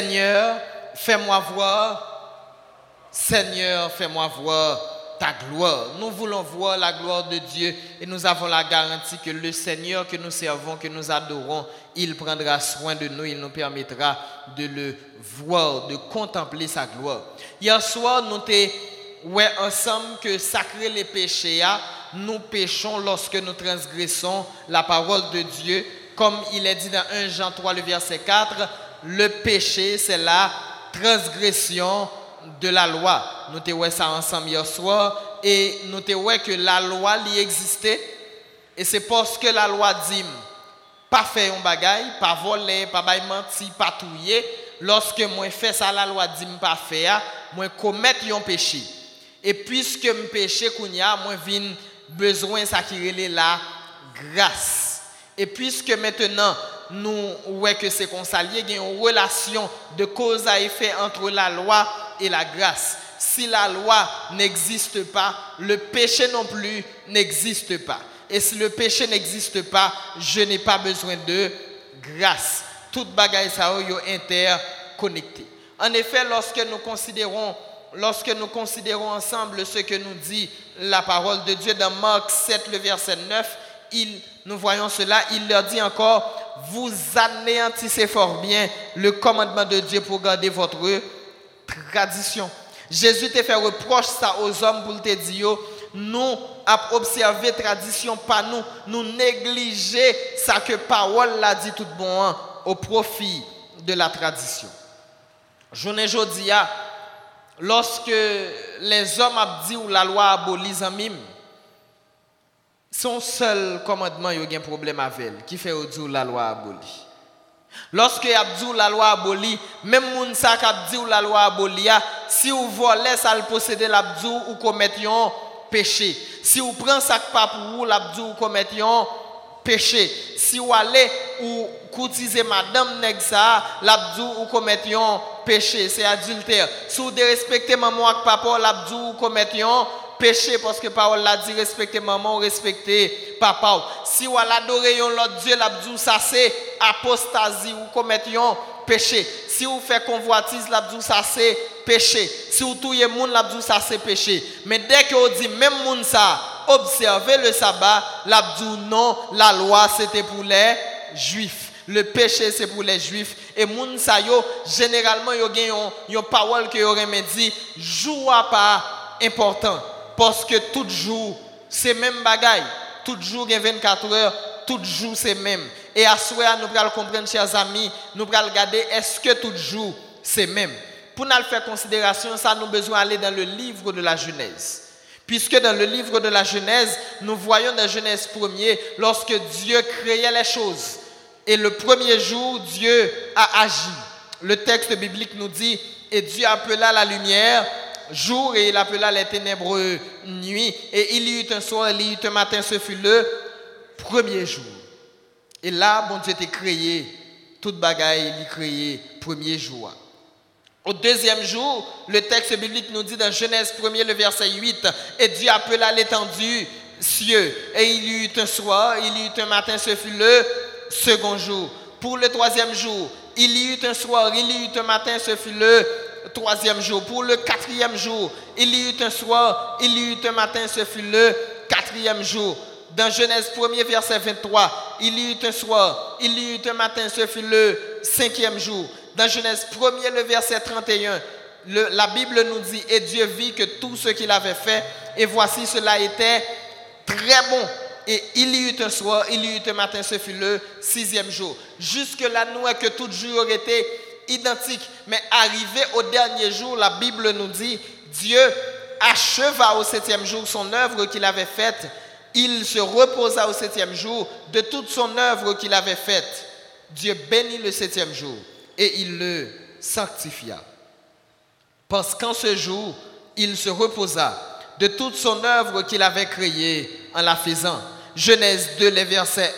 Seigneur, fais-moi voir. Seigneur, fais-moi voir ta gloire. Nous voulons voir la gloire de Dieu et nous avons la garantie que le Seigneur que nous servons, que nous adorons, il prendra soin de nous, il nous permettra de le voir, de contempler sa gloire. Hier soir, nous ensemble que sacrer les péchés, nous péchons lorsque nous transgressons la parole de Dieu. Comme il est dit dans 1 Jean 3, le verset 4, le péché, c'est la transgression de la loi. Nous avons ça ensemble hier soir et nous avons que la loi existait et c'est parce que la loi dit pas faire un bagaille, pas voler, pas mentir, pas touiller. Lorsque moi fais ça, la loi dit pas faire, moi commettre un péché. Et puisque me péché kounya, moi vinn besoin ça qui relève la grâce. Et puisque maintenant nous ouais que c'est comme ça lié, il y a une relation de cause à effet entre la loi et la grâce. Si la loi n'existe pas, le péché non plus n'existe pas. Et si le péché n'existe pas, je n'ai pas besoin de grâce. Toutes bagailles ça yo interconnecté. En effet, lorsque nous considérons ensemble ce que nous dit la parole de Dieu dans Marc 7, le verset 9, nous voyons cela, il leur dit encore, vous anéantissez fort bien le commandement de Dieu pour garder votre tradition. Jésus te fait reproche ça aux hommes pour te dire, nous avons observé tradition pas nous, nous négliger ça que parole l'a dit tout bon an, au profit de la tradition. Journée aujourd'hui, lorsque les hommes ont dit ou la loi abolise en mime, son seul commandement il y a un problème avec elle qui fait dire la loi abolie. Lorsque y a dit la loi abolie, même moun sa qui a dit la loi abolie, si vous volez ça le posséder l'abdou ou commettez un péché. Si vous prenez ça pas pour vous l'abdou ou commettez un péché. Si vous allez ou courtiser madame nèg ça, l'abdou ou commettez un péché, c'est adultère. Si vous dérespectez maman ak papa, l'abdou ou commettez un péché parce que parole l'a dit respecter maman, respecter papa. Si on l'adorer l'autre Dieu, l'abdou ça c'est apostasie ou commettre un péché. Si on fait convoitise, l'abdou ça c'est péché. Si on touye moun, l'abdou ça c'est péché. Mais dès que on dit même moun ça, observer le sabbat, l'abdou non, la loi c'était pour les juifs. Le péché c'est pour les juifs et moun sa yo généralement yo gen yon parole que yo remet dit joua pas important. Parce que tout jour, c'est même bagaille. Tout jour, il y a 24 heures. Tout jour, c'est même. Et à ce moment-là, nous allons comprendre, chers amis, nous allons regarder, est-ce que tout jour, c'est même. Pour nous faire considération, ça, nous avons besoin d'aller dans le livre de la Genèse. Puisque dans le livre de la Genèse, nous voyons dans Genèse 1er, lorsque Dieu créait les choses. Et le premier jour, Dieu a agi. Le texte biblique nous dit, et Dieu appela la lumière jour et il appela les ténèbres nuit et il y eut un soir, il y eut un matin, ce fut le premier jour. Et là, bon Dieu t'a créé, toute bagaille, il créé premier jour. Au deuxième jour, le texte biblique nous dit dans Genèse 1er, le verset 8, et Dieu appela l'étendue cieux et il y eut un soir, il y eut un matin, ce fut le second jour. Pour le troisième jour, il y eut un soir, il y eut un matin, ce fut le troisième jour. Pour le quatrième jour, il y eut un soir, il y eut un matin, ce fut le quatrième jour. Dans Genèse 1er, verset 23, il y eut un soir, il y eut un matin, ce fut le cinquième jour. Dans Genèse 1er, le verset 31, la Bible nous dit, et Dieu vit que tout ce qu'il avait fait, et voici cela était très bon. Et il y eut un soir, il y eut un matin, ce fut le sixième jour. Jusque-là, nous est que tout jour aurait été identique, mais arrivé au dernier jour, la Bible nous dit, Dieu acheva au septième jour son œuvre qu'il avait faite. Il se reposa au septième jour de toute son œuvre qu'il avait faite. Dieu bénit le septième jour et il le sanctifia. Parce qu'en ce jour, il se reposa de toute son œuvre qu'il avait créée en la faisant. Genèse 2, les versets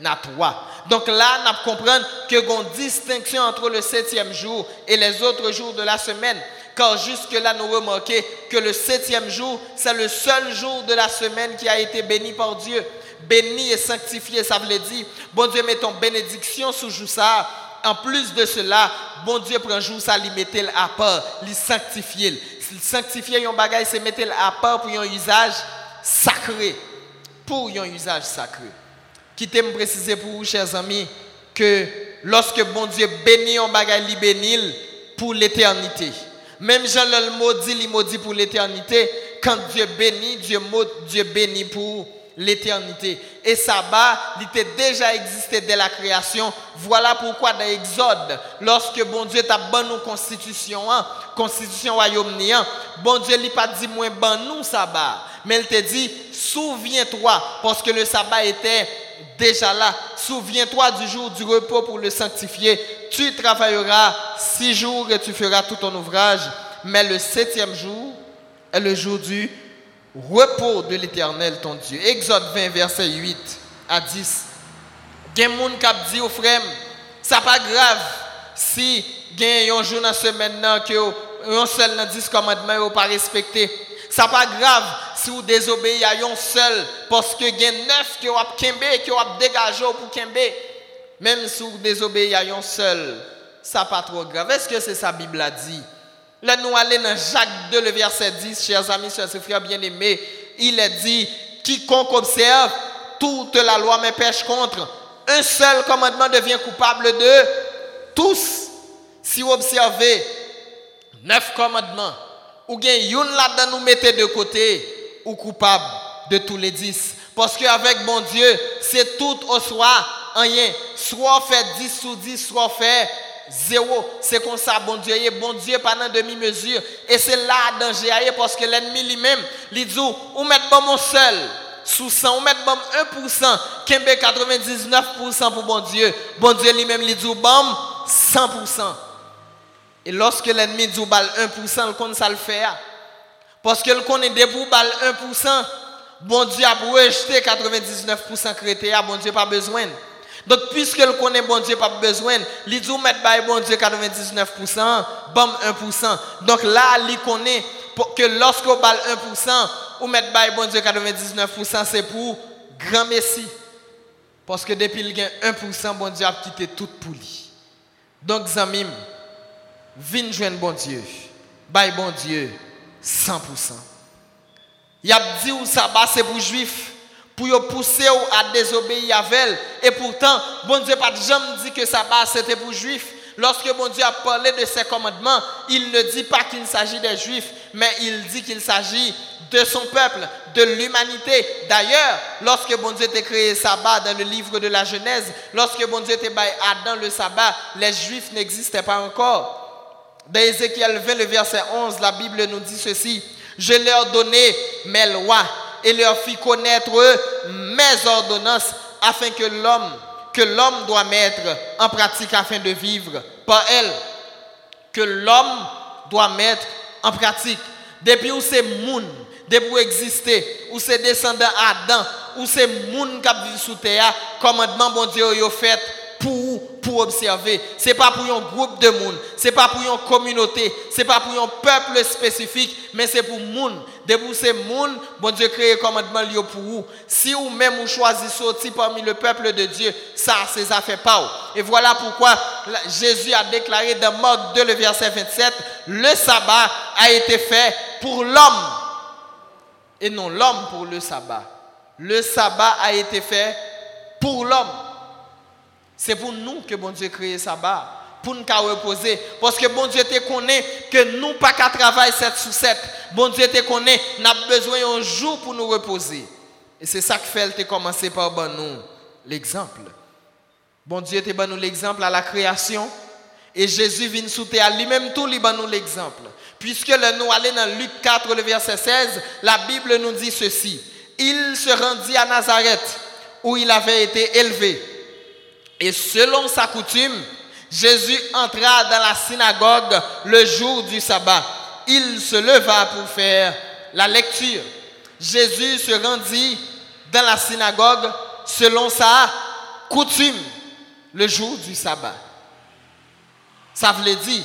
1 à 3. Donc là, nous comprenons qu'il y a une distinction entre le septième jour et les autres jours de la semaine. Car jusque-là, nous remarquons que le septième jour, c'est le seul jour de la semaine qui a été béni par Dieu. Béni et sanctifié, ça veut dire, bon Dieu, mettons bénédiction sous ça. En plus de cela, bon Dieu prend jour ça, il met à part, il sanctifie. Sanctifier un bagage, c'est mettre à part pour un usage sacré. Pour un usage sacré. Quittez me préciser pour vous, chers amis, que lorsque bon Dieu bénit un bagage, il bénit pour l'éternité. Même Jean le maudit, il maudit pour l'éternité. Quand Dieu bénit, Dieu bénit pour l'éternité. Et ça il était déjà existé dès la création. Voilà pourquoi dans Exode, lorsque bon Dieu t'a donné nous constitution royaume néant, bon Dieu lui pas dit moins ban nous sabbat, mais il te dit souviens-toi parce que le sabbat était déjà là. Souviens-toi du jour du repos pour le sanctifier. Tu travailleras 6 jours et tu feras tout ton ouvrage, mais le 7e jour est le jour du repos de l'Éternel ton Dieu. Exode 20 verset 8 à 10. Gen moun k'ap di ou frèm, ça pas grave si gen yon jour dans semaine nan que yon seul nan 10 commandements ou pas respecté. Ça pas grave si ou désobéi à yon seul parce que gen 9 que ou ap kembe que ou ap dégager pour kembe. Même si ou désobéi à yon seul, ça pas trop grave. Est-ce que c'est ça Bible a dit? Là, nous allons dans Jacques 2, le verset 10, chers amis, chers frères bien-aimés. Il est dit, quiconque observe toute la loi mais pêche contre un seul commandement devient coupable de tous. Si vous observez 9 commandements, ou bien une là-dedans nous mettez de côté, ou coupable de tous les 10. Parce qu'avec bon Dieu, c'est tout au soir, rien. Soit on fait 10 sur 10, soit on fait 0, c'est comme ça bon Dieu pendant demi-mesure et c'est là danger parce que l'ennemi lui-même lui dit ou mettre bon mon seul sous 100 ou mettre bon 1% kembe 99% pour bon Dieu lui-même lui dit bon 100%. Et lorsque l'ennemi dit bal 1%, le connaît ça le fait parce que le connaît des pour bal 1%, bon Dieu a rejeté 99% chrétien, bon Dieu pas besoin. Donc, puisque le connaît bon Dieu, pas besoin, il dit, mettre par bon Dieu 99%, bam 1%. Donc là, il connaît que lorsque on parle 1%, ou mettre par bon Dieu 99%, c'est pour grand Messie. Parce que depuis le gain 1%, bon Dieu a quitté tout pour lui. Donc, Zamim, viens joindre bon Dieu, par bon Dieu 100%. Il a dit où ça va, c'est pour juifs. Pour pousser ou à désobéir avec elle. Et pourtant, bon Dieu n'a jamais dit que ça c'était pour juifs. Lorsque bon Dieu a parlé de ses commandements, il ne dit pas qu'il s'agit des juifs, mais il dit qu'il s'agit de son peuple, de l'humanité. D'ailleurs, lorsque bon Dieu a créé le sabbat dans le livre de la Genèse, lorsque bon Dieu a créé Adam le sabbat, les juifs n'existaient pas encore. Dans Ézéchiel 20, le verset 11, la Bible nous dit ceci, « Je leur donnais mes lois. » et leur fit connaître mes ordonnances afin que l'homme doit mettre en pratique afin de vivre par elles. Que l'homme doit mettre en pratique. Depuis où c'est moun, depuis où exister, où c'est descendant Adam, où c'est moun qui vit sous terre, commandement bon Dieu yo fait pour observer. C'est pas pour un groupe de monde, c'est pas pour une communauté, c'est pas pour un peuple spécifique, mais c'est pour monde. Debout c'est monde, bon Dieu crée commandement lié pour vous. Si vous même vous choisissez sortir parmi le peuple de Dieu, ça c'est affaire pas. Et voilà pourquoi Jésus a déclaré dans Marc 2 le verset 27, le sabbat a été fait pour l'homme et non l'homme pour le sabbat. Le sabbat a été fait pour l'homme. C'est pour nous que bon Dieu crée le sabbat, pour nous reposer. Parce que bon Dieu te connaît que nous pas qu'à travailler 7 sur 7. Bon Dieu te connaît, nous avons besoin d'un jour pour nous reposer. Et c'est ça que fait, tu as commencé par nous l'exemple. Bon Dieu te donne nous l'exemple à la création. Et Jésus vient sous terre, lui-même tout, il donne nous l'exemple. Puisque nous allons dans Luc 4, le verset 16, la Bible nous dit ceci. Il se rendit à Nazareth, où il avait été élevé. Et selon sa coutume, Jésus entra dans la synagogue le jour du sabbat. Il se leva pour faire la lecture. Jésus se rendit dans la synagogue selon sa coutume le jour du sabbat. Ça veut dire,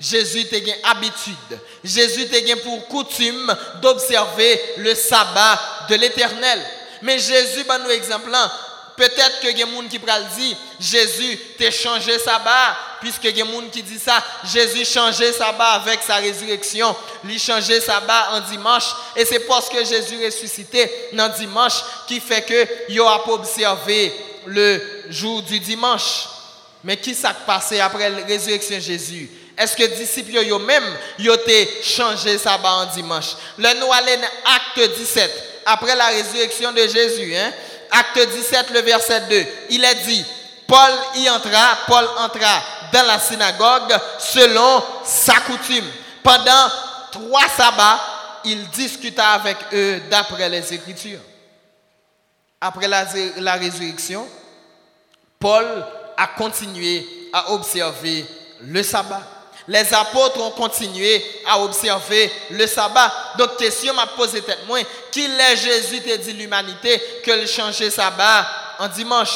Jésus te gen habitude. Jésus te gen pour coutume d'observer le sabbat de l'Éternel. Mais Jésus, ben nous exemple, Peut-être que il y a des gens qui pral dire Jésus t'a changé sabbat, puisque il y a des gens qui disent ça, Jésus changé sabbat avec sa résurrection, il changé sabbat en dimanche, et c'est parce que Jésus ressuscité dans dimanche qui fait que yo a pas observé le jour du dimanche. Mais qui s'est passé après la résurrection de Jésus? Est-ce que les disciples eux-mêmes ont changé le sabbat en dimanche? Le nous allons dans Acte 17, après la résurrection de Jésus, hein? Acte 17, le verset 2, il est dit, Paul entra dans la synagogue selon sa coutume. Pendant 3 sabbats, il discuta avec eux d'après les Écritures. Après la résurrection, Paul a continué à observer le sabbat. Les apôtres ont continué à observer le sabbat. Donc, question m'a posé tête moins. Qui est Jésus qui dit l'humanité que le changer le sabbat en dimanche?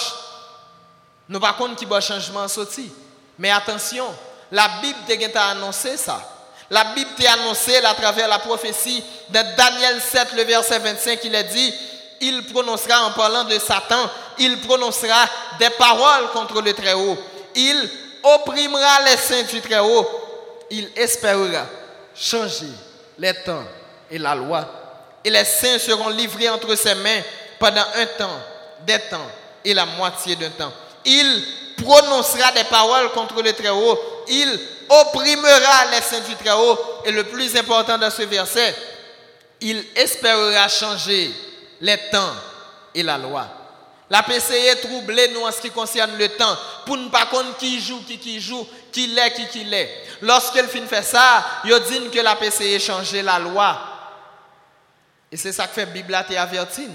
Nous ne savons pas qui va changement sorti. Mais attention, la Bible t'a annoncé ça. La Bible t'a annoncé à travers la prophétie de Daniel 7, le verset 25, il est dit, il prononcera en parlant de Satan, il prononcera des paroles contre le Très-Haut. Il opprimera les saints du Très-Haut. Il espérera changer les temps et la loi. Et les saints seront livrés entre ses mains pendant un temps, des temps et la moitié d'un temps. Il prononcera des paroles contre le Très-Haut. Il opprimera les saints du Très-Haut. Et le plus important dans ce verset, il espérera changer les temps et la loi. La PCI est troublée, nous, en ce qui concerne le temps, pour ne pas connaître qui joue, qui l'est. Lorsqu'elle finit faire ça, ils disent que la PCI a changé la loi. Et c'est ça que fait la Bible te avertit.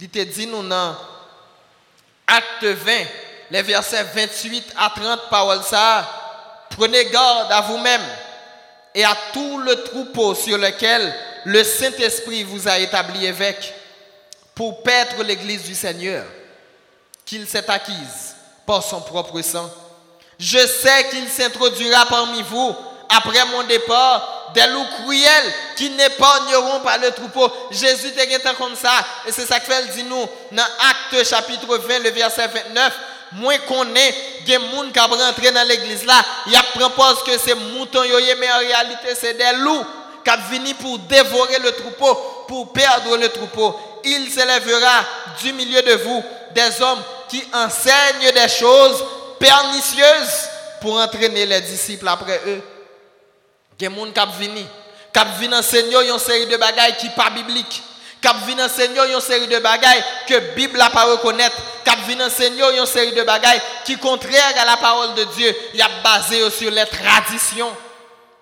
Il te dit, nous, dans Acte 20, les versets 28 à 30, parole ça, prenez garde à vous-même et à tout le troupeau sur lequel le Saint-Esprit vous a établi évêque pour paître l'église du Seigneur, qu'il s'est acquise par son propre sang. Je sais qu'il s'introduira parmi vous, après mon départ, des loups cruels qui n'épargneront pas le troupeau. Jésus était comme ça. Et c'est ça qu'il dit nous, dans Actes chapitre 20, le verset 29, moins qu'on est, des gens qui rentrent dans l'église là, ils proposent que ces moutons, mais en réalité, c'est des loups qui viennent pour dévorer le troupeau, pour perdre le troupeau. Il s'élèvera du milieu de vous des hommes qui enseignent des choses pernicieuses pour entraîner les disciples après eux. Il y a des gens qui viennent enseigner une série de bagailles qui ne sont pas bibliques, qui viennent enseigner une série de bagailles que la Bible n'a pas reconnaître, qui viennent enseigner une série de bagailles qui contraire à la parole de Dieu, il y a basé sur les traditions.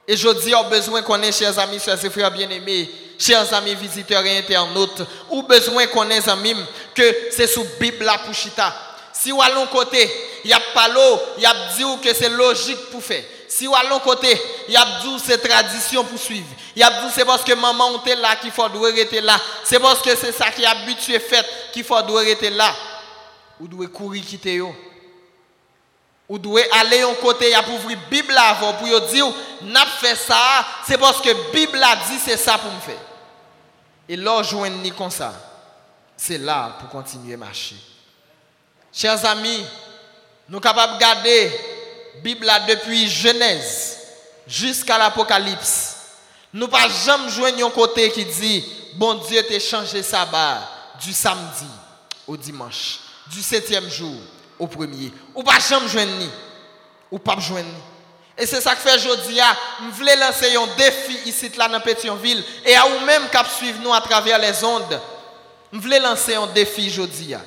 Et je dis, on a besoin qu'on ait, chers amis, chers frères bien-aimés, chers amis visiteurs et internautes, ou besoin qu'on ait, amis, que c'est sous Bible la Pouchita. Si ou à l'autre côté, il y a pas l'eau, il y a dit que c'est logique pour faire. Si ou à l'autre côté, il y a dit c'est tradition pour suivre. Il y a dit c'est parce que maman on était là qu'il faut doit rester là. C'est parce que c'est ça qui habitué fait qu'il faut doit rester là. Ou doit courir quitter yo. Ou doit aller en côté, il y a pour ouvrir Bible avant pour yo dire n'a fait ça, c'est parce que Bible a dit c'est ça pour me faire. Et là joindre ni comme ça. C'est là pour continuer marcher. Chers amis, nous capables de garder Bible là depuis Genèse jusqu'à l'Apocalypse. Nous pas jamais joindre un côté qui dit bon Dieu t'a changé sabbat du samedi au dimanche, du 7e jour au premier. Ou pas jamais joindre ni. Ou pas joindre ni. Et c'est ça que fait Jodia. Je voulais lancer un défi ici là dans Pétionville et à vous même qui suivent nous à travers les ondes. Je voulais lancer un défi Jodia.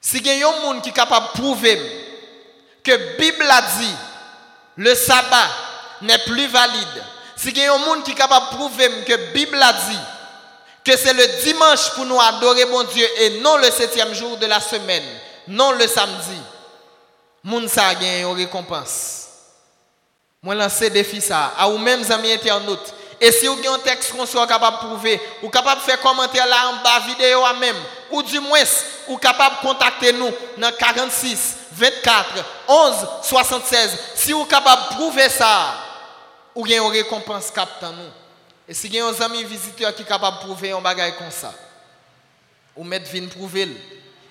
Si il y a un monde qui est capable de prouver que la Bible a dit le sabbat n'est plus valide, si il y a un monde qui est capable de prouver que la Bible a dit que c'est le dimanche pour nous adorer mon Dieu et non le 7e jour de la semaine, non le samedi, moun sa gen yon récompense. Moi lancer défi ça à vous mêmes amis internautes. Et si vous avez un texte qu'on soit capable de prouver, ou capable de faire commentaire là en bas vidéo à même, ou du moins, ou capable de contacter nous dans 46 24 11 76. Si vous êtes capable de prouver ça, vous avez une récompense captant nous. Et si vous avez un ami visiteur qui est capable de prouver un bagage comme ça, ou mettre vin prouver.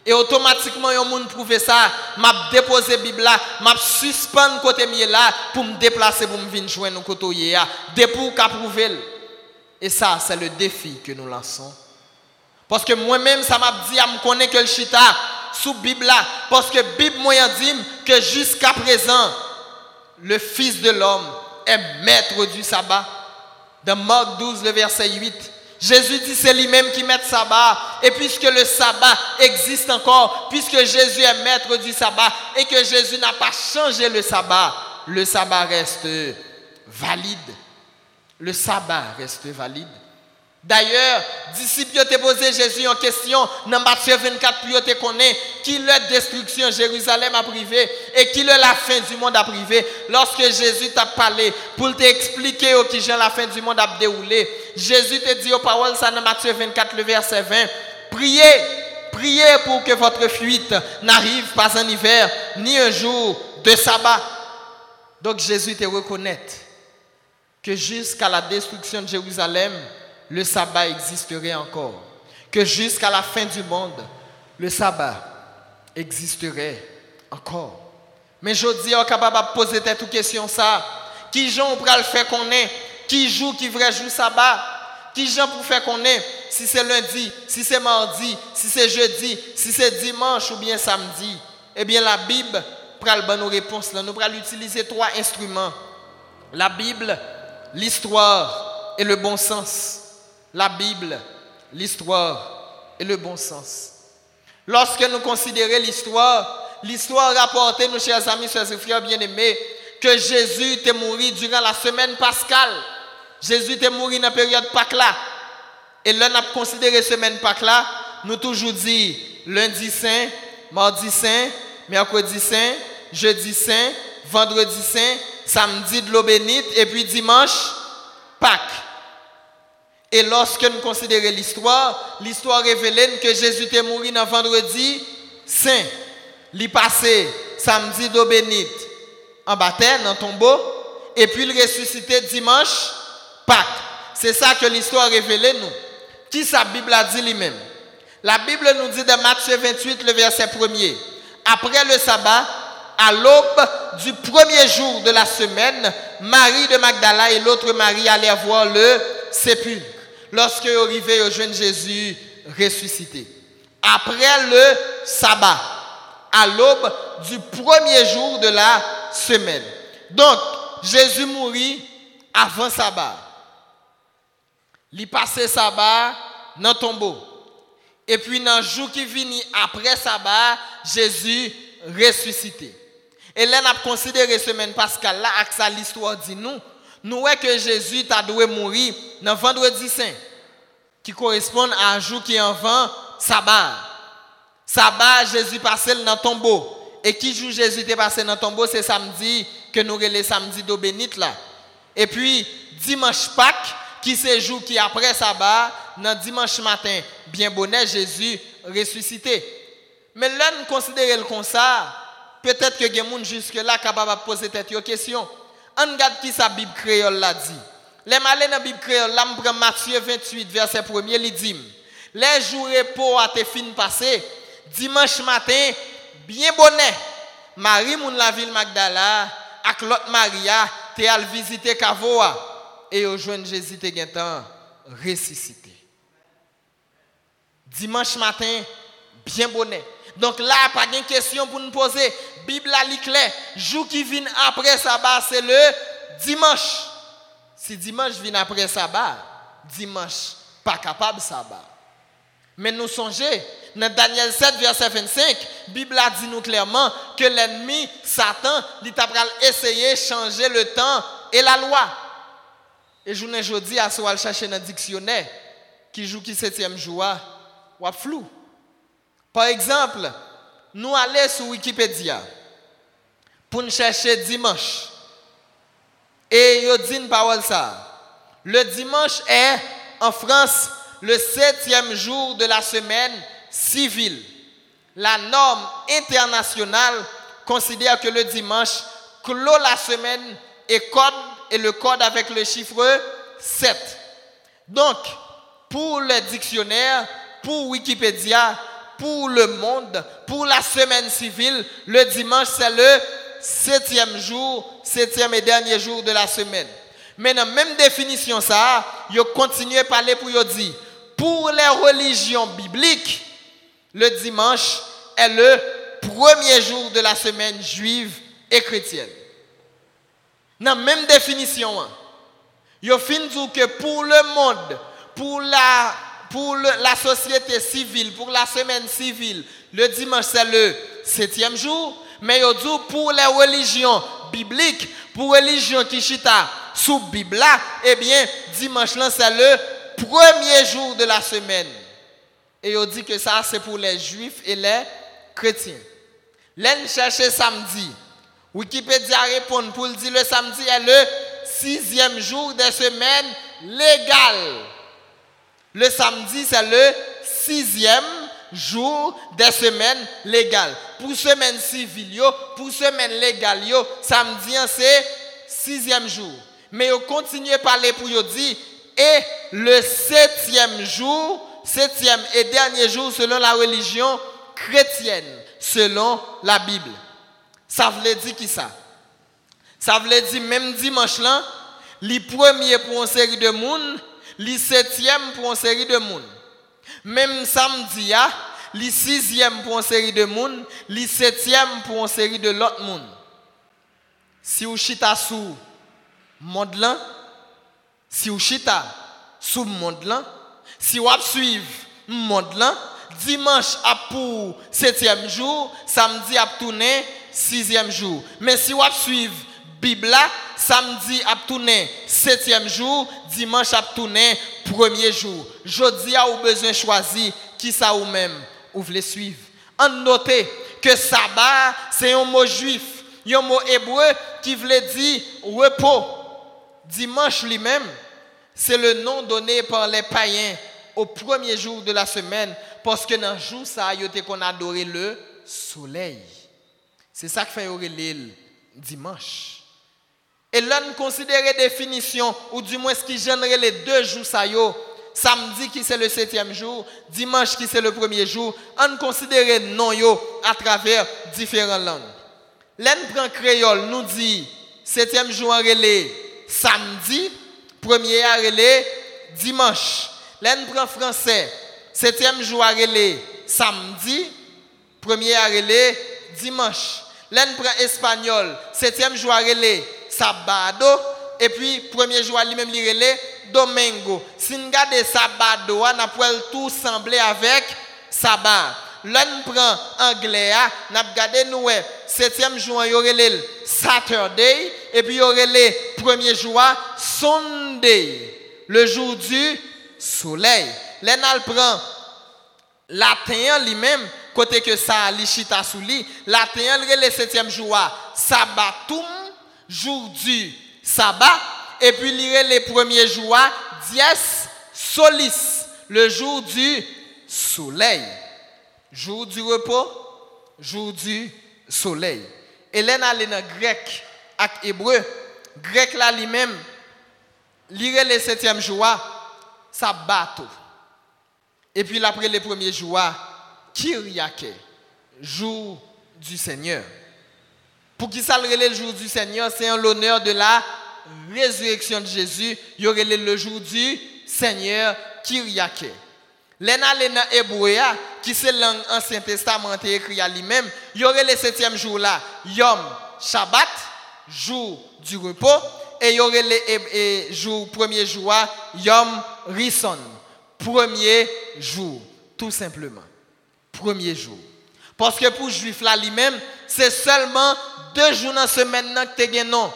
Et automatiquement, yon moun prouve ça, m'a déposé Bible là, m'a suspendre côté mieux là pour me déplacer pour me venir joindre côté yé là, dépôt qu'a prouver. Et ça, c'est le défi que nous lançons. Parce que moi-même ça m'a dit à me connaît que le chita sous Bible là, parce que Bible moyen dit que jusqu'à présent le fils de l'homme est maître du sabbat. Dans Marc 12 le verset 8. Jésus dit c'est lui-même qui met le sabbat. Et puisque le sabbat existe encore, puisque Jésus est maître du sabbat et que Jésus n'a pas changé le sabbat reste valide. Le sabbat reste valide. D'ailleurs, disciples ont posé Jésus en question dans Matthieu 24 puis te connaît qui leur destruction Jérusalem a privé et qui leur la fin du monde a privé. Lorsque Jésus t'a parlé pour t'expliquer qui j'ai la fin du monde a déroulé, Jésus te dit aux paroles ça dans Matthieu 24 le verset 20, priez pour que votre fuite n'arrive pas en hiver ni un jour de sabbat. Donc Jésus te reconnaît que jusqu'à la destruction de Jérusalem, le sabbat existerait encore. Que jusqu'à la fin du monde, le sabbat existerait encore. Mais je dis, on est capable de poser cette question ça. Qui j'en pour le faire qu'on est? Qui joue, qui vrai joue sabbat? Qui j'en pour faire qu'on est? Si c'est lundi, si c'est mardi, si c'est jeudi, si c'est dimanche ou bien samedi. Eh bien, la Bible pral ban nos réponses là. Nous pral utiliser trois instruments. La Bible, l'histoire et le bon sens. La Bible, l'histoire et le bon sens. Lorsque nous considérons l'histoire rapporte, nos chers amis, chers frères bien-aimés, que Jésus est mort durant la semaine pascale. Jésus est mort dans la période Pâques là. Et là, nous avons considéré semaine Pâques là, nous toujours dit lundi saint, mardi saint, mercredi saint, jeudi saint, vendredi saint, samedi de l'eau bénite, et puis dimanche, Pâques. Et lorsque nous considérons l'histoire révèle que Jésus est mort dans vendredi saint. Il passé samedi d'eau bénite en baptême, dans tombeau, et puis il ressuscité dimanche, Pâques. C'est ça que l'histoire révèle nous. Qui sa Bible a dit lui-même? La Bible nous dit dans Matthieu 28, le verset 1er. Après le sabbat, à l'aube du premier jour de la semaine, Marie de Magdala et l'autre Marie allaient voir le sépulcre. Lorsque vous arrivez au jeune Jésus ressuscité. Après le sabbat, à l'aube du premier jour de la semaine. Donc, Jésus mourit avant sabbat. Il passait sabbat dans le tombeau. Et puis, dans le jour qui vient après sabbat, Jésus ressuscité. Et là, on a considéré semaine pascale là, avec ça, l'histoire dit nous. Nous voyons que Jésus a dû mourir dans vendredi saint, qui correspond à un jour qui est avant sabbat. Sabbat, Jésus passait dans le tombeau. Et qui jour Jésus est passé dans le tombeau, c'est samedi, que nous relèvons samedi d'eau bénite là. Et puis, dimanche Pâques, qui c'est jour qui après sabbat, dans dimanche matin, bien bonnet, Jésus ressuscité. Mais là, nous considérons comme ça, peut-être que les gens jusque-là sont capables de poser cette question. On regarde qui sa Bible créole l'a dit. Les malins dans la Bible créole, là, on prend Matthieu 28, verset 1er, il dit les jours de repos à tes fins passés, dimanche matin, bien bonnet, Marie, moun la ville Magdala, avec l'autre Maria, t'es allé visiter Kavoa, et au jeune Jésus, t'es ressuscité. Dimanche matin, bien bonnet. Donc là, pas de question pour nous poser. Bible à l'éclair, jour qui vient après sabbat, c'est le dimanche. Si dimanche vient après sabbat, dimanche, pas capable sabbat. Mais nous songeons, dans Daniel 7, verset 25, Bible a dit nous clairement que l'ennemi, Satan, il t'a essayé de changer le temps et la loi. Et je vous dis, à ce qu'on cherche dans le dictionnaire, qui joue qui 7e jour, ou à flou. Par exemple, nous allons sur Wikipédia pour nous chercher dimanche. Et il dit une parole ça. Le dimanche est, en France, le 7e jour de la semaine civile. La norme internationale considère que le dimanche clôt la semaine et le code avec le chiffre 7. Donc, pour le dictionnaire, pour Wikipédia, pour le monde, pour la semaine civile. Le dimanche, c'est le 7e jour et dernier jour de la semaine. Mais dans la même définition, ça, il continue à parler pour dire, pour les religions bibliques, le dimanche est le premier jour de la semaine juive et chrétienne. Dans la même définition, il finit que pour le monde, pour la société civile, pour la semaine civile, le dimanche c'est le 7e jour. Mais il dit pour les religions bibliques, pour les religions qui chita sous Bible, eh bien, dimanche là c'est le premier jour de la semaine. Et il dit que ça c'est pour les juifs et les chrétiens. L'en chercher samedi. Wikipédia répond pour dire le samedi est le 6e jour des semaines légales. Le samedi c'est le 6e jour des semaines légales. Pour semaine civile, pour semaine légale, samedi c'est 6e jour. Mais on continue à parler pour dire et le 7e et dernier jour selon la religion chrétienne, selon la Bible. Ça veut dire qui ça? Ça veut dire même dimanche là, les premiers pour une série de monde, les 7e pour une série de monde. Même samedi, les 6e pour une série de monde, les 7e pour une série de l'autre monde. Si vous chita sous monde là, si vous chita sous monde là, si vous suivez monde là, dimanche à pour 7e jour, samedi à tourner 6e jour. Mais si vous suivez Bible là, samedi à tourner 7e jour, dimanche à tourner 1er jour. Jodi a ou besoin choisir qui ça ou même ou voulez suivre. En noter que sabbat c'est un mot juif, un mot hébreu qui veut dire repos. Dimanche lui-même, c'est le nom donné par les païens au premier jour de la semaine parce que dans jour ça yo qu'on adorait le soleil. C'est ça que fait le dimanche. Et là, nous considérons la définition, ou du moins ce qui génère les deux jours, ça y est, samedi qui c'est le 7e jour, dimanche qui c'est le 1er jour, on considère non yo à travers différentes langues. L'un prend créole, nous dit 7e jour en relais samedi, 1er en relais dimanche. L'un prend français, 7e jour en relais samedi, 1er en relais dimanche. L'un prend espagnol, 7e jour en relais sabado, et puis premier jour lui-même il relé domingo. Si on regarde sabado, on a tout semblé avec sabbat. L'on prend anglais, on a regardé nous 7e jour il relé Saturday et puis il relé premier jour Sunday, le jour du soleil. L'on prend latin lui-même côté que ça li chita sous lui, latin relé 7e jour sabbatum, jour du sabbat, et puis lire les premiers jours, dies solis, le jour du soleil. Jour du repos, jour du soleil. Hélène allait dans grec et hébreu. Grec là lui-même, lire les 7e jours, sabbat. Et puis après les premiers jours, kyriake, jour du Seigneur. Pour qui ça le jour du Seigneur, c'est en l'honneur de la résurrection de Jésus. Il y aurait le jour du Seigneur Kyriake. L'en hébreu qui c'est langue ancien testament écrit à lui-même, il y aurait le 7e jour là, Yom Shabbat, jour du repos, et il y aurait le jour premier jour Yom Rison, premier jour, tout simplement. Premier jour. Parce que pour juif là lui-même, c'est seulement 2 jours dans la semaine que tu as non.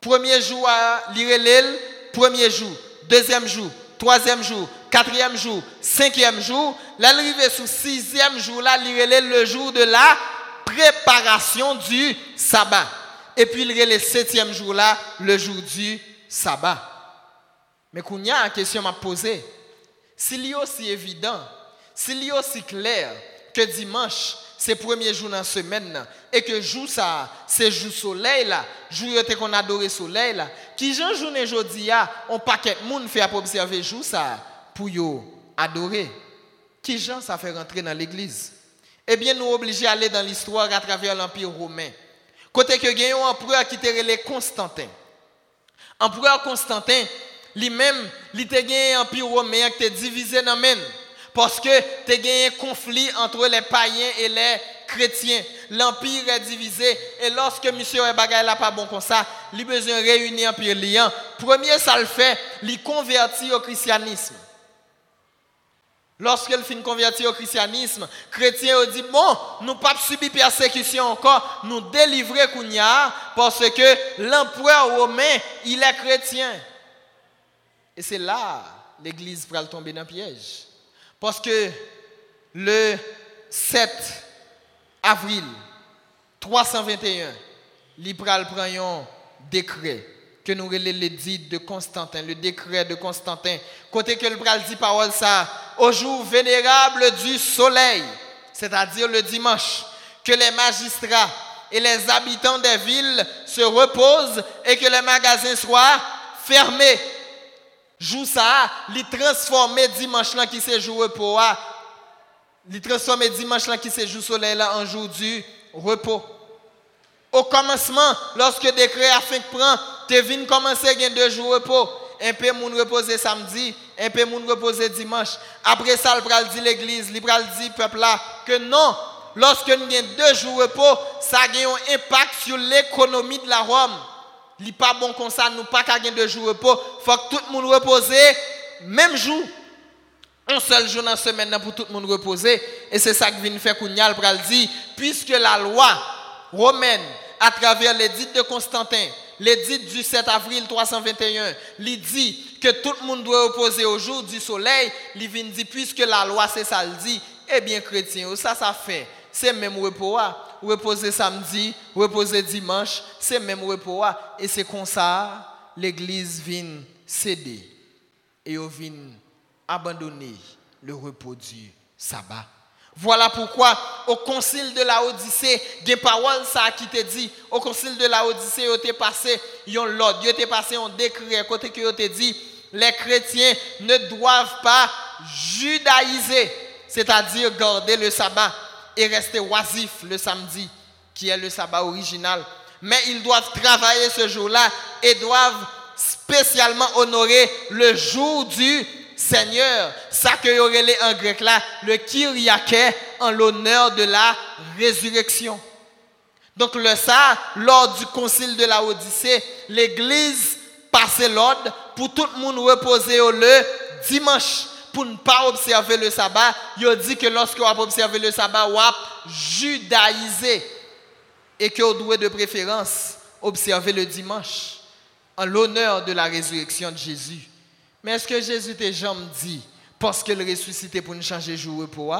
Premier jour, l'irélel, premier jour, deuxième jour, troisième jour, quatrième jour, cinquième jour. L'arrivée sur 6e jour, l'irélel, le jour de la préparation du sabbat. Et puis l'irélel, 7e jour, là, le jour du sabbat. Mais quand il y a une question à poser, s'il est aussi évident, s'il est aussi clair, que dimanche, c'est le premier jour dans la semaine, et que jour ça, c'est jour soleil là, jour qu'on adore soleil là, qui j'en jour et jodi a, on paquet moun fait pour observer jour ça, pour yo adorer. Qui gens ça fait rentrer dans l'église? Eh bien, nous sommes obligés d'aller dans l'histoire à travers l'Empire romain. Côté que y a un empereur qui était le Constantin. Empereur Constantin, lui-même, il a gagné l'Empire romain qui était divisé dans même. Parce que tu as gagné un conflit entre les païens et les chrétiens. L'Empire est divisé. Et lorsque monsieur et bagaille là pas bon comme ça, il a besoin de réunir l'Empire liant. Premier, ça le fait, il convertit au christianisme. Lorsqu'elle finit convertie au christianisme, chrétien dit bon, nous pas subi persécution encore, nous délivrer Kounia parce que l'empereur romain, il est chrétien. Et c'est là l'église va tomber dans le piège. Parce que le 7 avril 321, il va prendre un décret que nous relèvons l'édit de Constantin, le décret de Constantin. Côté que le bral dit parole ça, au jour vénérable du soleil, c'est-à-dire le dimanche, que les magistrats et les habitants des villes se reposent et que les magasins soient fermés. Jour ça, il transformer dimanche là qui se joue repos, il transformer dimanche là qui se joue soleil là en jour du repos. Au commencement, lorsque le décret a fait prendre, tu viens commencer à 2 jours de repos. Un peu moun reposer samedi, un peu moun reposer dimanche. Après ça, le pral dit l'église, le pral dit peuple là que non, lorsque nous avons 2 jours de repos, ça a un impact sur l'économie de la Rome. Il n'est pas bon comme ça, nous pas qu'à 2 jours de repos, faut que tout le monde repose même jour. Un seul jour dans la semaine pour tout le monde reposer et c'est ça que vient faire Kounia le pral dit puisque la loi romaine à travers l'édit de Constantin, l'édit du 7 avril 321, il dit que tout le monde doit reposer au jour du soleil. Il vient dire, puisque la loi c'est ça, il dit, eh bien chrétien, ça fait, c'est même repos. Reposer samedi, reposer dimanche, c'est même repos. Et c'est comme ça, l'église vient céder et vient abandonner le repos du sabbat. Voilà pourquoi au concile de la Odyssée, des paroles ça qui te dit, au concile de la Odyssée, il était passé un l'ordre, il était passé un décret côté que il te dit les chrétiens ne doivent pas judaïser, c'est-à-dire garder le sabbat et rester oisifs le samedi qui est le sabbat original, mais ils doivent travailler ce jour-là et doivent spécialement honorer le jour du Seigneur, ça que vous relez en grec là, le Kyriakè en l'honneur de la résurrection. Donc le ça, lors du concile de la Odyssée, l'église passait l'ordre pour tout le monde reposer le dimanche pour ne pas observer le sabbat. Il dit que lorsque vous observez le sabbat, vous judaïsez et que vous devez de préférence observer le dimanche en l'honneur de la résurrection de Jésus. Mais est-ce que Jésus t'a jamais dit parce qu'il ressuscité pour nous changer le jour de repos?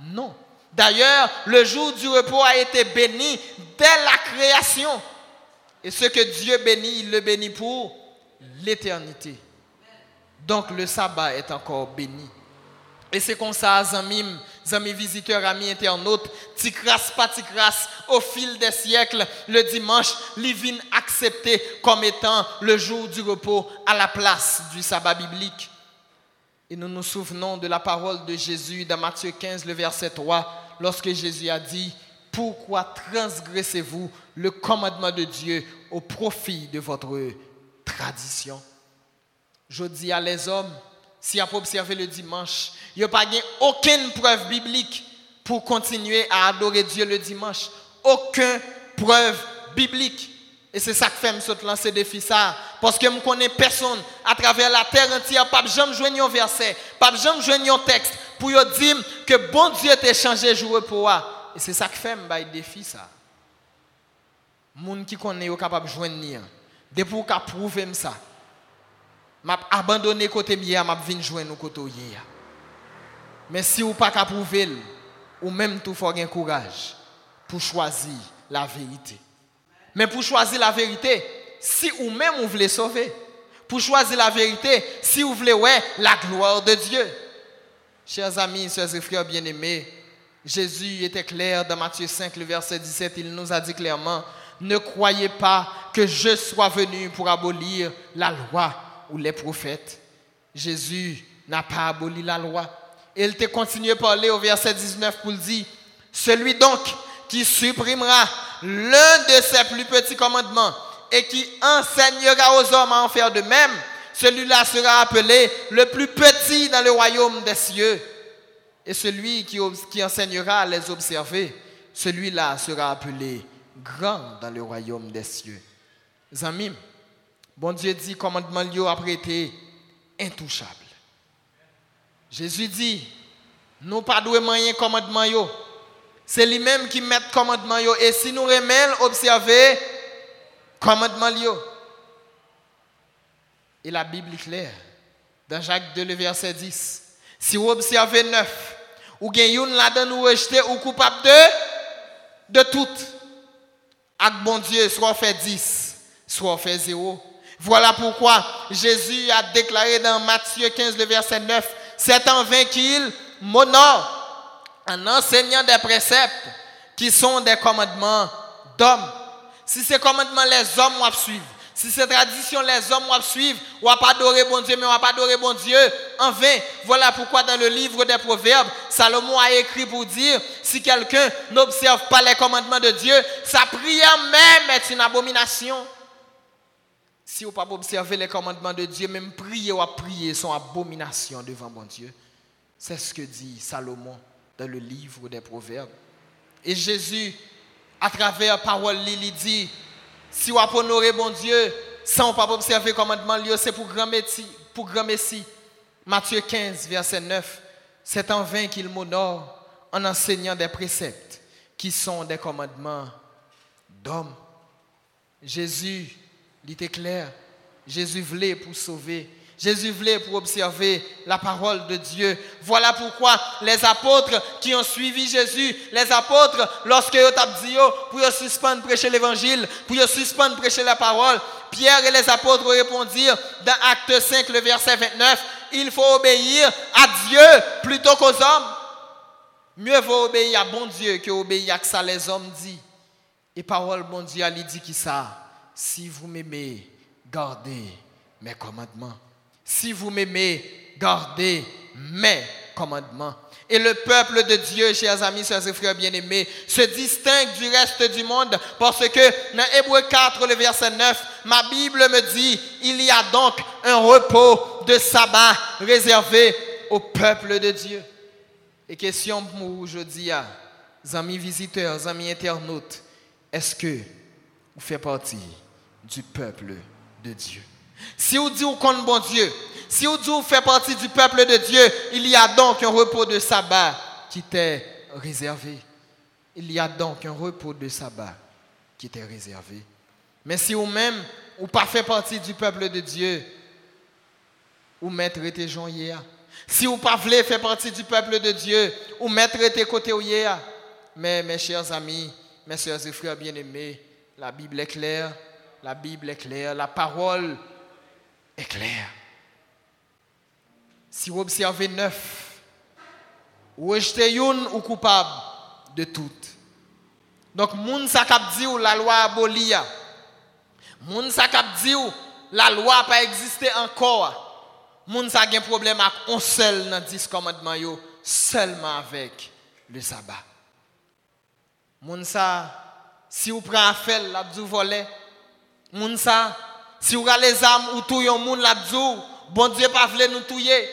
Non. D'ailleurs, le jour du repos a été béni dès la création. Et ce que Dieu bénit, il le bénit pour l'éternité. Donc le sabbat est encore béni. Et c'est comme ça, amis visiteurs, amis internautes, Tikras pas Tikras, au fil des siècles, le dimanche, Livine accepté comme étant le jour du repos à la place du sabbat biblique. Et nous nous souvenons de la parole de Jésus dans Matthieu 15, le verset 3, lorsque Jésus a dit « Pourquoi transgressez-vous le commandement de Dieu au profit de votre tradition ?» Je dis à les hommes, si vous observez le dimanche, il n'y a pas aucune preuve biblique pour continuer à adorer Dieu le dimanche. Aucune preuve biblique. Et c'est ça que fait me lancer des défis ça. Parce que je ne connais personne à travers la terre entière. Pas jamais joindre un verset, pas jamais joindre un texte pour dire que bon Dieu t'a changé jour pour eux. Et c'est ça que fait me défi ça. Les gens qui connaissent sont capables de joindre. Dès pour qu'ils prouvent ça. M'a abandonné côté bien, m'a vinn joindre nous côté hier. Mais si ou pas caprouver ou même tout faut gain courage pour choisir la vérité. Mais pour choisir la vérité, si ou même ou voulez sauver, pour choisir la vérité, si ou voulez ouais la gloire de Dieu. Chers amis, sœurs et frères bien-aimés, Jésus était clair dans Matthieu 5, le verset 17, il nous a dit clairement, ne croyez pas que je sois venu pour abolir la loi ou les prophètes. Jésus n'a pas aboli la loi. Il te continue à parler au verset 19 pour le dire. Celui donc qui supprimera l'un de ses plus petits commandements et qui enseignera aux hommes à en faire de même, celui-là sera appelé le plus petit dans le royaume des cieux. Et celui qui enseignera à les observer, celui-là sera appelé grand dans le royaume des cieux. Les amis, bon Dieu dit, commandement lié a prêté intouchable. Jésus dit, nous pas de moyen commandement yo. C'est lui-même qui met commandement yo. Et si nous remèlons, observer commandement yo. Et la Bible est claire. Dans Jacques 2, le verset 10. Si vous observez 9, ou bien yon là-dedans nous rejetez ou coupable de tout. Avec bon Dieu, soit on fait 10, soit on fait 0. Voilà pourquoi Jésus a déclaré dans Matthieu 15, le verset 9, « C'est en vain qu'il m'honore en enseignant des préceptes qui sont des commandements d'hommes. » Si ces commandements, les hommes vont suivre. Si ces traditions, les hommes vont suivre. On va pas adorer bon Dieu, mais on va pas adorer bon Dieu en vain. Voilà pourquoi dans le livre des Proverbes, Salomon a écrit pour dire, si quelqu'un n'observe pas les commandements de Dieu, sa prière même est une abomination. Si vous ne pouvez pas observer les commandements de Dieu, même prier ou prier sont abominations devant mon Dieu. C'est ce que dit Salomon dans le livre des Proverbes. Et Jésus, à travers la parole, il dit, si vous avez honoré mon Dieu, sans ne pas observer les commandements, c'est pour grand Messie. Matthieu 15, verset 9. C'est en vain qu'il m'honore en enseignant des préceptes qui sont des commandements d'hommes. Jésus, il était clair, Jésus voulait pour sauver, Jésus voulait pour observer la parole de Dieu. Voilà pourquoi les apôtres qui ont suivi Jésus, les apôtres, lorsque ils ont dit, pour ils suspendre prêcher l'évangile, pour ils suspendre prêcher la parole, Pierre et les apôtres répondirent dans Acte 5, le verset 29, il faut obéir à Dieu plutôt qu'aux hommes. Mieux vaut obéir à bon Dieu que obéir à ce que ça les hommes disent. Et parole bon Dieu, elle dit qui ça? Si vous m'aimez, gardez mes commandements. Si vous m'aimez, gardez mes commandements. Et le peuple de Dieu, chers amis, chers frères bien-aimés, se distingue du reste du monde parce que dans Hébreux 4, le verset 9, ma Bible me dit, il y a donc un repos de sabbat réservé au peuple de Dieu. Et question pour vous aujourd'hui, amis visiteurs, amis internautes, est-ce que vous faites partie du peuple de Dieu? Si vous dites vous compte bon Dieu, si vous dites vous faites partie du peuple de Dieu, il y a donc un repos de sabbat qui t'est réservé. Il y a donc un repos de sabbat qui t'est réservé. Mais si vous-même, vous pas fait partie du peuple de Dieu, vous mettre tes gens hier. Si vous pas voulez faire partie du peuple de Dieu, vous mettre tes côtés hier. Mais mes chers amis, mes sœurs et frères bien-aimés, la Bible est claire, la Bible est claire, la parole est claire. Si vous observez 9, vous rejetez une ou coupable de tout. Donc, moun sa kap di ou la loi abolie, moun sa kap di ou la loi pas existé encore. Moun sa gen problème avec un seul dans 10 commandements yo, seulement avec le sabbat. Moun sa si vous prenez affaire, l'abdou volé. Mounsa, si vous avez les armes ou tout yon moun l'abdou, bon Dieu pas vle nous touyer.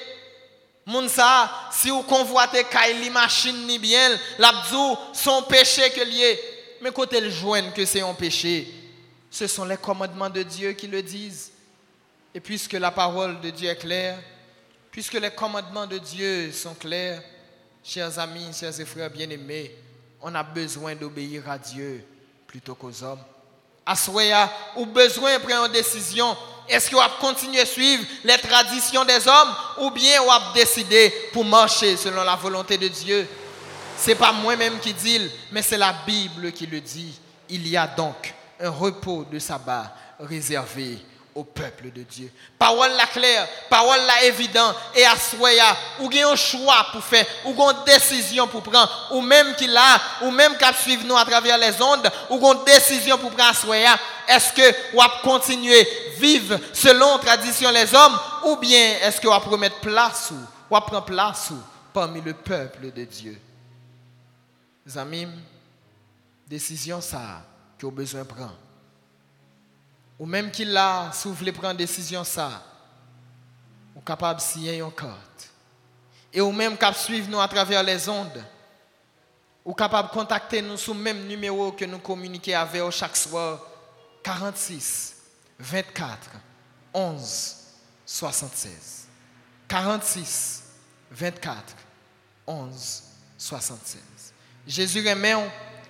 Mounsa, si vous convoitez kaili machine ni bien, l'abdou son péché que lié. Mais quand elle joigne que c'est un péché, ce sont les commandements de Dieu qui le disent. Et puisque la parole de Dieu est claire, puisque les commandements de Dieu sont clairs, chers amis, chers et frères bien-aimés, on a besoin d'obéir à Dieu plutôt qu'aux hommes. À soya, ou besoin de prendre une décision. Est-ce qu'on va continuer à suivre les traditions des hommes ou bien on va décider pour marcher selon la volonté de Dieu? Ce n'est pas moi-même qui dis, mais c'est la Bible qui le dit. Il y a donc un repos de sabbat réservé au peuple de Dieu. Parole la claire, parole la évidente et à soya, ou bien un choix pour faire, ou une décision pour prendre, ou même qu'il a, ou même qu'à suivre nous à travers les ondes, ou une décision pour prendre à soya. Est-ce que on va continuer vivre selon tradition les hommes, ou bien est-ce qu'on va promettre place ou on va prendre place parmi le peuple de Dieu. Mes amis, décision ça que vous avez besoin de prendre. Ou même qu'il là, si vous voulez prendre décision ça, vous êtes capable de signer une carte. Et ou même capable de suivre nous à travers les ondes. Vous êtes capable de contacter nous sur le même numéro que nous communiquons avec chaque soir. 46 24 11 76. 46 24 11 76. Jésus remet,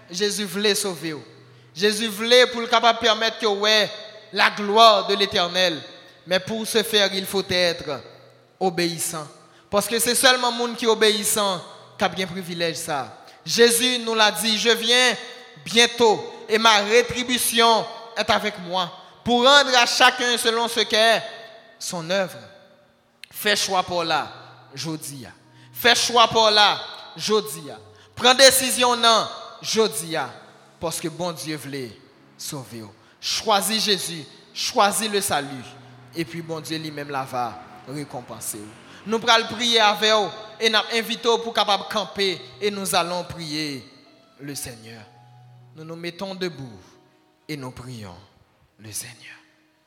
Jésus voulait sauver. Jésus voulait pour le capable permettre que ouais la gloire de l'Éternel, mais pour ce faire, il faut être obéissant parce que c'est seulement monde qui est obéissant qui a bien privilège ça. Jésus nous l'a dit, je viens bientôt et ma rétribution est avec moi pour rendre à chacun selon ce qu'est son œuvre. Fais choix pour là, Jodia. Fais choix pour là, Jodia. Prends décision non, Jodia. Parce que bon Dieu voulait sauver. Choisis Jésus, choisis le salut. Et puis bon Dieu lui-même la va récompenser. Nous allons prier avec vous et nous invitons pour capable camper et nous allons prier le Seigneur. Nous nous mettons debout et nous prions le Seigneur.